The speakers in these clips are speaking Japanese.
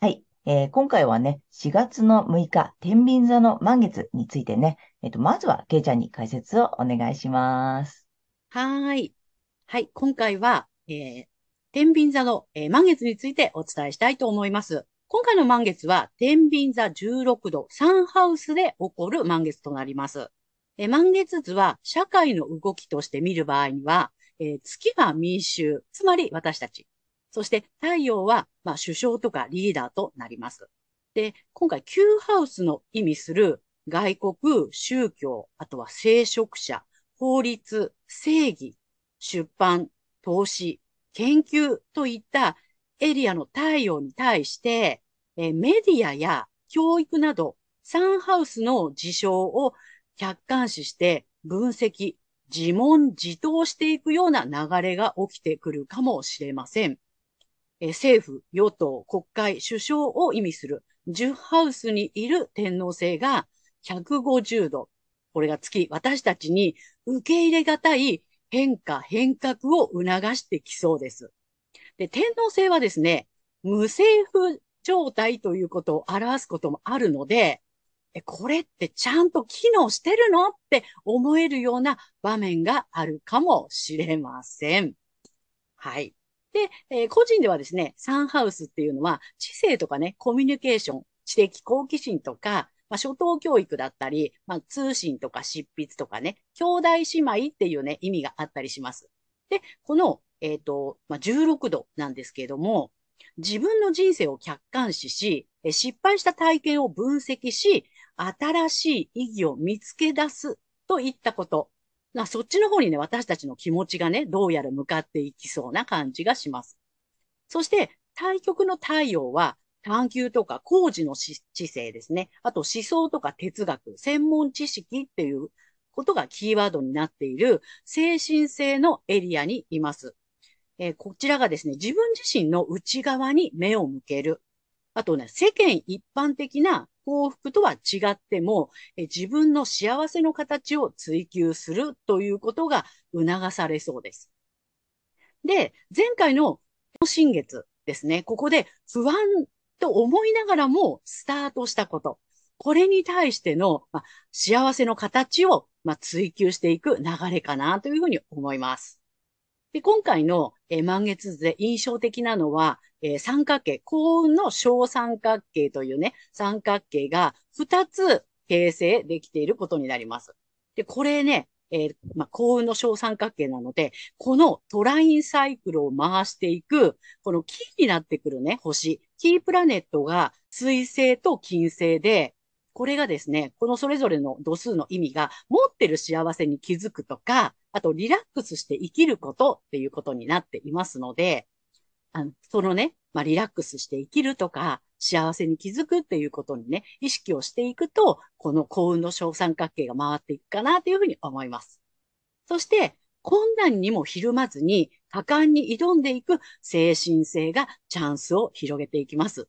はい、今回はね、4月の6日天秤座の満月についてね、まずはケイちゃんに解説をお願いします。はい、今回は、天秤座の、満月についてお伝えしたいと思います。今回の満月は、天秤座16度3ハウスで起こる満月となります。満月図は、社会の動きとして見る場合には、月が民衆、つまり私たち。そして太陽は、首相とかリーダーとなります。で、今回9ハウスの意味する外国、宗教、あとは聖職者、法律、正義、出版、投資、研究といったエリアの太陽に対して、メディアや教育など3ハウスの事象を客観視して分析、自問自答していくような流れが起きてくるかもしれません。政府、与党、国会、首相を意味する10ハウスにいる天王星が150度。これが月、私たちに受け入れがたい変化、変革を促してきそうです。で、天王星はですね、無政府状態ということを表すこともあるので、これってちゃんと機能してるのって思えるような場面があるかもしれません。はい。で、個人ではですね、サンハウスっていうのは知性とかね、コミュニケーション、知的好奇心とか、初等教育だったり、通信とか執筆とかね、兄弟姉妹っていうね、意味があったりします。で、この、16度なんですけれども、自分の人生を客観視し、失敗した体験を分析し、新しい意義を見つけ出すといったこと。そっちの方にね、私たちの気持ちがね、どうやら向かっていきそうな感じがします。そして、対極の太陽は、探求とか工事の知性ですね。あと思想とか哲学、専門知識っていうことがキーワードになっている精神性のエリアにいます。こちらがですね、自分自身の内側に目を向ける。あとね、世間一般的な幸福とは違っても、自分の幸せの形を追求するということが促されそうです。で、前回の新月ですね、ここで不安と思いながらもスタートしたこと。これに対しての、幸せの形を、追求していく流れかなというふうに思います。で、今回の、満月図で印象的なのは、三角形、幸運の小三角形というね、三角形が2つ形成できていることになります。で、これね、幸運の小三角形なので、このトラインサイクルを回していく、このキーになってくるね、星、キープラネットが水星と金星で、これがですね、このそれぞれの度数の意味が、持ってる幸せに気づくとか、あとリラックスして生きることっていうことになっていますので、そのね、リラックスして生きるとか、幸せに気づくっていうことにね、意識をしていくと、この幸運の小三角形が回っていくかなというふうに思います。そして、困難にもひるまずに、果敢に挑んでいく精神性がチャンスを広げていきます。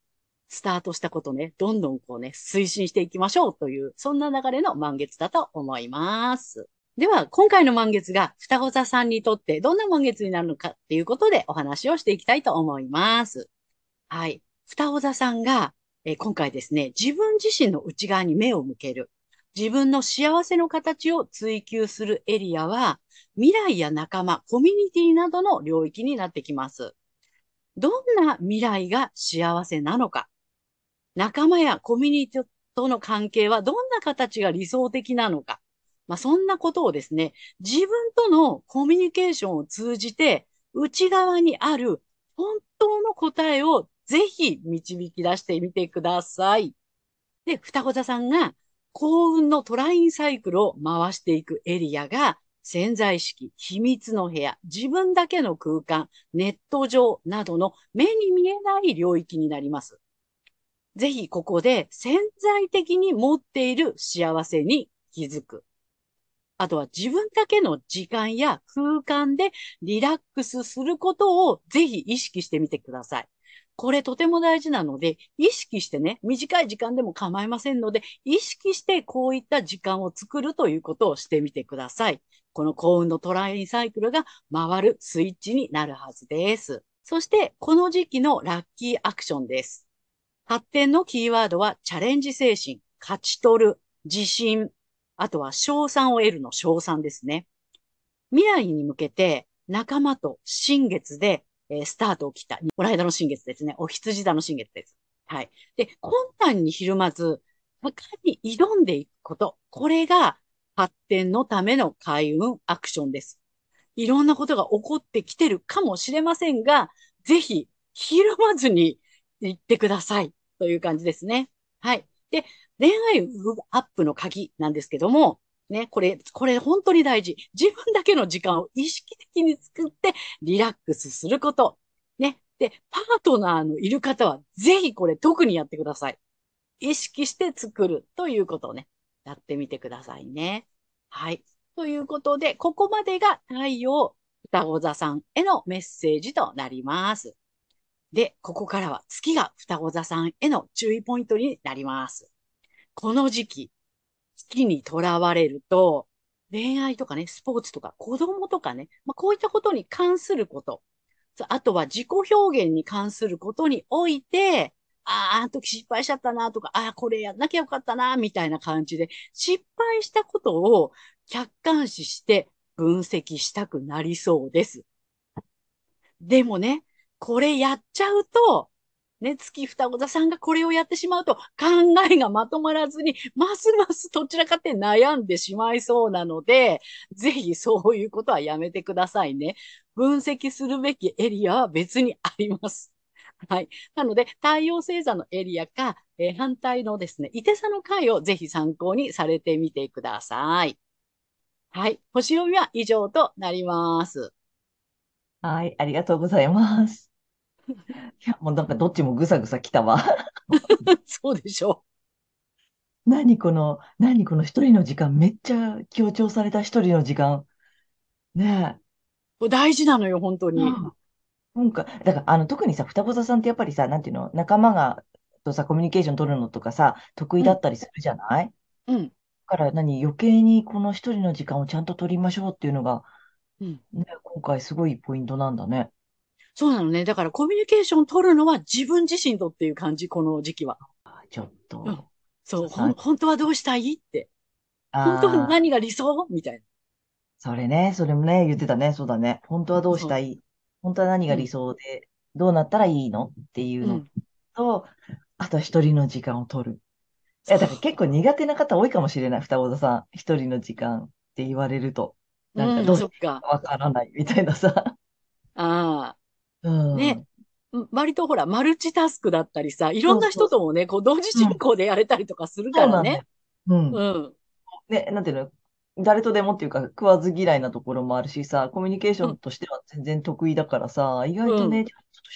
スタートしたことね、どんどんこうね、推進していきましょうという、そんな流れの満月だと思います。では、今回の満月が双子座さんにとってどんな満月になるのかっていうことでお話をしていきたいと思います。はい。双子座さんが、今回ですね、自分自身の内側に目を向ける。自分の幸せの形を追求するエリアは、未来や仲間、コミュニティなどの領域になってきます。どんな未来が幸せなのか。仲間やコミュニティとの関係はどんな形が理想的なのか。まあ、そんなことをですね、自分とのコミュニケーションを通じて、内側にある本当の答えをぜひ導き出してみてください。で、双子座さんが幸運のトラインサイクルを回していくエリアが、潜在意識、秘密の部屋、自分だけの空間、ネット上などの目に見えない領域になります。ぜひここで潜在的に持っている幸せに気づく。あとは自分だけの時間や空間でリラックスすることをぜひ意識してみてください。これとても大事なので、意識してね、短い時間でも構いませんので、意識してこういった時間を作るということをしてみてください。この幸運のトラインサイクルが回るスイッチになるはずです。そして、この時期のラッキーアクションです。発展のキーワードはチャレンジ精神、勝ち取る、自信、あとは賞賛を得るの賞賛ですね。未来に向けて仲間と新月でスタートを切った。この間の新月ですね。お羊座の新月です。はい。で、困難にひるまず、果敢に挑んでいくこと。これが発展のための開運アクションです。いろんなことが起こってきてるかもしれませんが、ぜひ、ひるまずに行ってください。という感じですね。はい。で、恋愛アップの鍵なんですけども、ね、これ本当に大事。自分だけの時間を意識的に作ってリラックスすること。ね。で、パートナーのいる方はぜひこれ特にやってください。意識して作るということをね、やってみてくださいね。はい。ということで、ここまでが太陽双子座さんへのメッセージとなります。で、ここからは月が双子座さんへの注意ポイントになります。この時期、月にとらわれると、恋愛とかね、スポーツとか子供とかね、まあ、こういったことに関すること、あとは自己表現に関することにおいて、あの時失敗しちゃったなとか、これやんなきゃよかったな、みたいな感じで、失敗したことを客観視して分析したくなりそうです。でもね、これやっちゃうと、ね、月双子座さんがこれをやってしまうと考えがまとまらずに、ますますどちらかって悩んでしまいそうなので、ぜひそういうことはやめてくださいね。分析するべきエリアは別にあります。はい。なので、太陽星座のエリアか、反対のですね、いて座の回をぜひ参考にされてみてください。はい。星読みは以上となります。はい。ありがとうございます。いや、もうなんかどっちもぐさぐさ来たわ。そうでしょう。何この一人の時間、めっちゃ強調された一人の時間。ねえ。大事なのよ、本当に。うん、なんか、だから、特にさ、双子座さんってやっぱりさ、なんていうの、仲間が、とさ、コミュニケーション取るのとかさ、得意だったりするじゃない？うん。だから余計にこの一人の時間をちゃんと取りましょうっていうのが、うん、ね、今回すごいポイントなんだね。そうなのね。だからコミュニケーション取るのは自分自身とっていう感じ、この時期は。ちょっと。うん、そう、本当はどうしたいって。本当は何が理想みたいな。それね、それもね、言ってたね、そうだね。本当はどうしたい、本当は何が理想で、うん、どうなったらいいのっていうのと、うん、あと一人の時間を取る。いや、だから結構苦手な方多いかもしれない、双子座さん。一人の時間って言われると。なんかどうしてわからないみたいなさ。ああ。うん、ね、割とほら、マルチタスクだったりさ、いろんな人ともね、そうそう、こう、同時進行でやれたりとかするからね。うん。うん。ね、なんていうの、誰とでもっていうか、食わず嫌いなところもあるしさ、コミュニケーションとしては全然得意だからさ、うん、意外とね、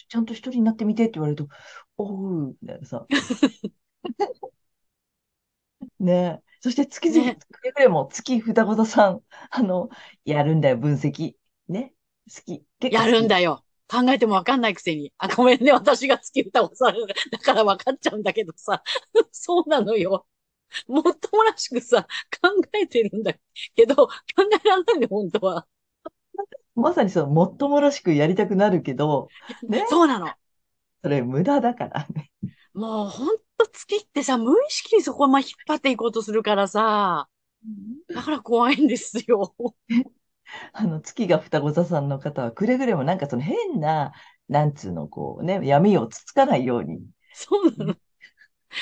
ちゃんと一人になってみてって言われると、おう、みたいなさ。ね、そして月々、ね、くれぐれも月双子座さん、やるんだよ、分析。ね、好き。やるんだよ。考えてもわかんないくせに。ごめんね、私が月双子座だからわかっちゃうんだけどさ。そうなのよ。もっともらしくさ、考えてるんだけど、考えられないの、本当は。まさにその、もっともらしくやりたくなるけど、ね。そうなの。それ無駄だからね。もうほんと月ってさ、無意識にそこを引っ張っていこうとするからさ、だから怖いんですよ。月が双子座さんの方はくれぐれもなんかその変な、なんつうのこうね、闇をつつかないように。そうなの。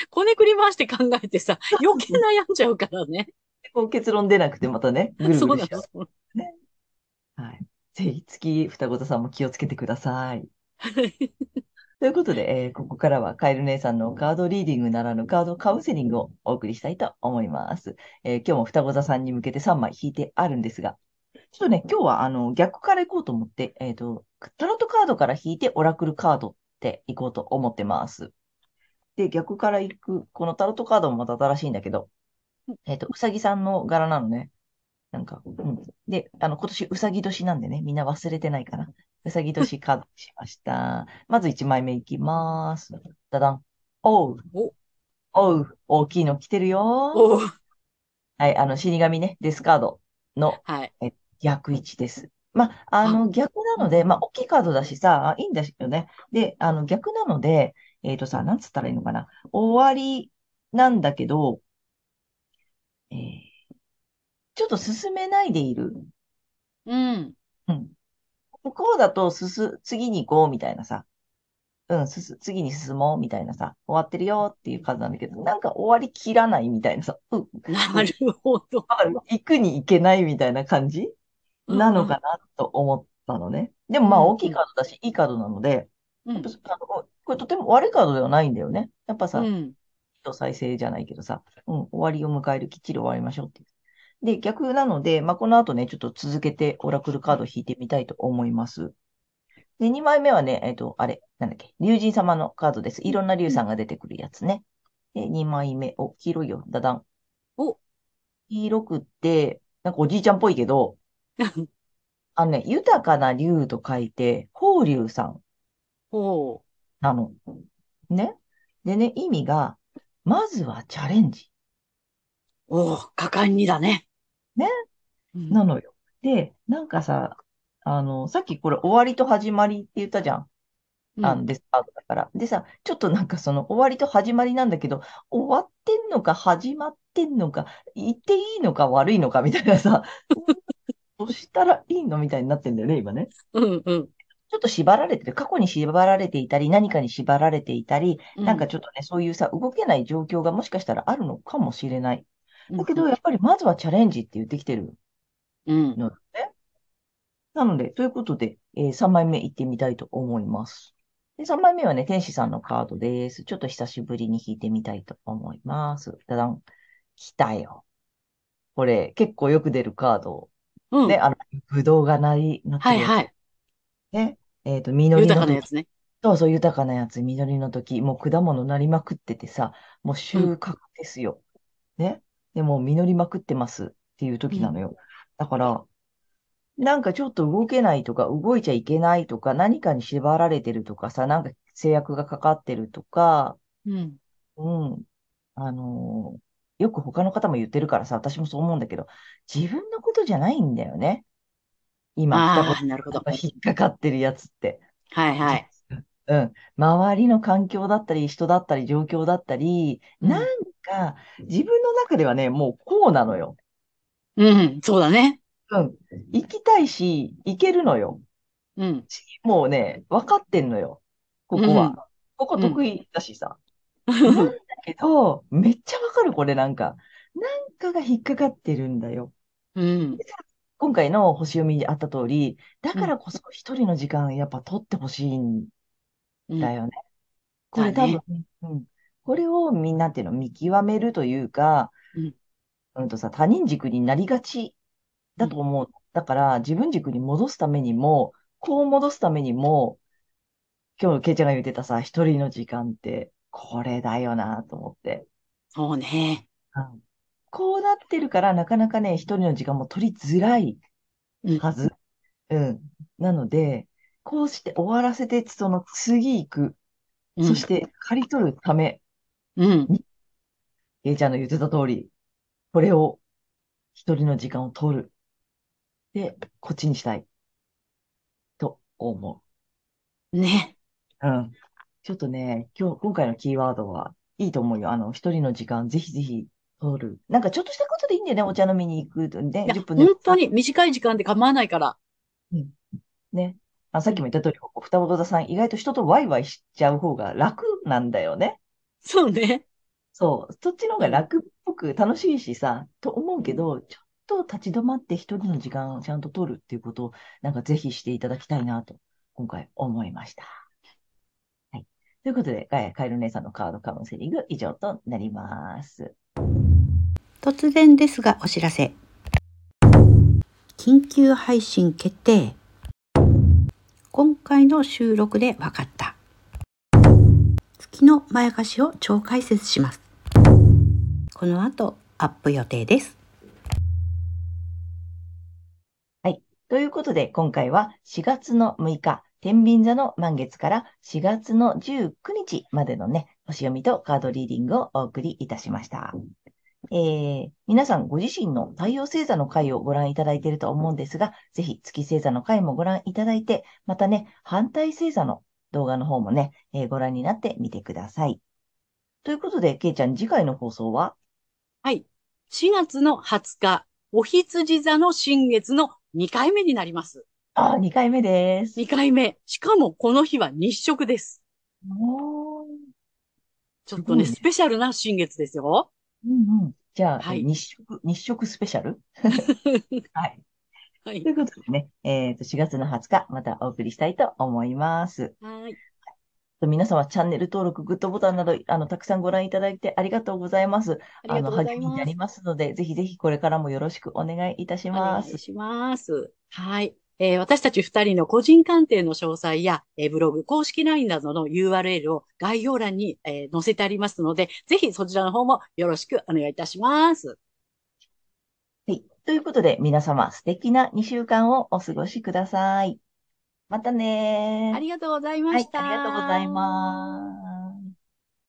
こねくり回して考えてさ、余計悩んじゃうからね。こう結論出なくてまたね、ぐるぐるしちゃう。ね、はい。ぜひ次、双子座さんも気をつけてください。ということで、ここからはカエル姉さんのカードリーディングならぬカードカウンセリングをお送りしたいと思います。今日も双子座さんに向けて3枚引いてあるんですが、ちょっとね、今日は逆からいこうと思って、タロットカードから引いてオラクルカードっていこうと思ってます。で、逆からいく、このタロットカードもまた新しいんだけど、うさぎさんの柄なのね。なんか、うん。で、今年うさぎ年なんでね、みんな忘れてないかな。うさぎ年カードしました。まず1枚目いきまーす。ダダン。おう。おう。大きいの来てるよ。おう。はい、死神ね、デスカードの、はい、逆位置です。ま、逆なので、まあ、大きいカードだしさ、いいんだよね。で、逆なので、さ、なんつったらいいのかな。終わりなんだけど、ちょっと進めないでいる。うん。うん。こうだと次に行こうみたいなさ。うん、次に進もうみたいなさ。終わってるよっていう数なんだけど、なんか終わりきらないみたいなさ。うん。なるほど。行くに行けないみたいな感じなのかなと思ったのね。でもまあ大きいカードだし、いいカードなので、やっぱこれとても悪いカードではないんだよね。やっぱさ、再生じゃないけどさ、うん、終わりを迎える、きっちり終わりましょうっていう。で、逆なので、まあ、この後ね、ちょっと続けてオラクルカードを引いてみたいと思います。で、2枚目はね、なんだっけ、竜神様のカードです。いろんな竜さんが出てくるやつね。で、2枚目、黄色いよ、ダダン。黄色くって、なんかおじいちゃんっぽいけど、ね、豊かな竜と書いて、法竜さん。なの。ね。でね、意味が、まずはチャレンジ。果敢にだね。ね、うん、なのよ。で、なんかさ、さっきこれ終わりと始まりって言ったじゃん。デスカードだから。でさ、ちょっとなんかその終わりと始まりなんだけど、終わってんのか始まってんのか、言っていいのか悪いのかみたいなさ、どうしたらいいのみたいになってんだよね、今ね。ちょっと縛られてる。過去に縛られていたり、何かに縛られていたり、なんかちょっとね、そういうさ、動けない状況がもしかしたらあるのかもしれない。だけど、やっぱりまずはチャレンジって言ってきてるのね。なので、ということで、3枚目いってみたいと思います。で、3枚目はね、天使さんのカードです。ちょっと久しぶりに引いてみたいと思います。ダダン。来たよ。これ、結構よく出るカード。ね、ぶどうがなってる。はいはい。ね、実りの時。豊かなやつね。そうそう、豊かなやつ、実りの時。もう果物なりまくっててさ、もう収穫ですよ。ね。でも、実りまくってますっていう時なのよ。だから、なんかちょっと動けないとか、動いちゃいけないとか、何かに縛られてるとかさ、なんか制約がかかってるとか、よく他の方も言ってるからさ、私もそう思うんだけど、自分のことじゃないんだよね。今、引っかかってるやつって。はいはい。うん。周りの環境だったり、人だったり、状況だったり、なんか、自分の中ではね、もうこうなのよ。うん、そうだね。うん。行きたいし、行けるのよ。うん。もうね、分かってんのよ。ここは。ここ得意だしさ。なんだけど、めっちゃ分かる、これなんか。なんかが引っかかってるんだよ。今回の星読みにあった通り、だからこそ一人の時間やっぱ取ってほしいんだよね。これ多分、これをみんなっていうのを見極めるというか、他人軸になりがちだと思う。だから自分軸に戻すためにも、こう戻すためにも、今日ケイちゃんが言ってたさ、一人の時間ってこれだよなと思って。そうね。こうなってるから、なかなかね、一人の時間も取りづらいはず。なので、こうして終わらせて、その次行く。そして、刈り取るために、ゲイちゃんの言ってた通り、これを、一人の時間を取る。で、こっちにしたい。と思う。ね。ちょっとね、今回のキーワードはいいと思うよ。一人の時間、ぜひぜひ、取る。なんかちょっとしたことでいいんだよね、お茶飲みに行くとね。10分で本当に短い時間で構わないから。ね。さっきも言った通り、双子座さん、意外と人とワイワイしちゃう方が楽なんだよね。そうね。そう、そっちの方が楽っぽく楽しいしさ、と思うけど、ちょっと立ち止まって一人の時間をちゃんと取るっていうことを、なんかぜひしていただきたいなと、今回思いました。はい。ということで、カエル姉さんのカードカウンセリング以上となります。突然ですがお知らせ。緊急配信決定。今回の収録で分かった。月のまやかしを超解説します。この後アップ予定です。はい。ということで今回は4月の6日、天秤座の満月から4月の19日までのね、星読みとカードリーディングをお送りいたしました。皆さんご自身の太陽星座の回をご覧いただいていると思うんですが、ぜひ月星座の回もご覧いただいて、またね、反対星座の動画の方もね、ご覧になってみてください。ということで、けいちゃん、次回の放送は？はい。4月の20日、お羊座の新月の2回目になります。ああ、2回目です。2回目。しかも、この日は日食です。おー。ちょっとね、スペシャルな新月ですよ。うんうん。じゃあ、はい、日食スペシャルはい。はい、ということでね、4月の20日、またお送りしたいと思います。はい。皆様、チャンネル登録、グッドボタンなど、たくさんご覧いただいてありがとうございます。励みになりますので、ぜひぜひこれからもよろしくお願いいたします。お願いします。はい。私たち2人の個人鑑定の詳細や、ブログ、公式 LINE などの URL を概要欄に、載せてありますので、ぜひそちらの方もよろしくお願いいたします。はい。ということで、皆様素敵な2週間をお過ごしください。またね。ありがとうございました。はい、ありがとうございます。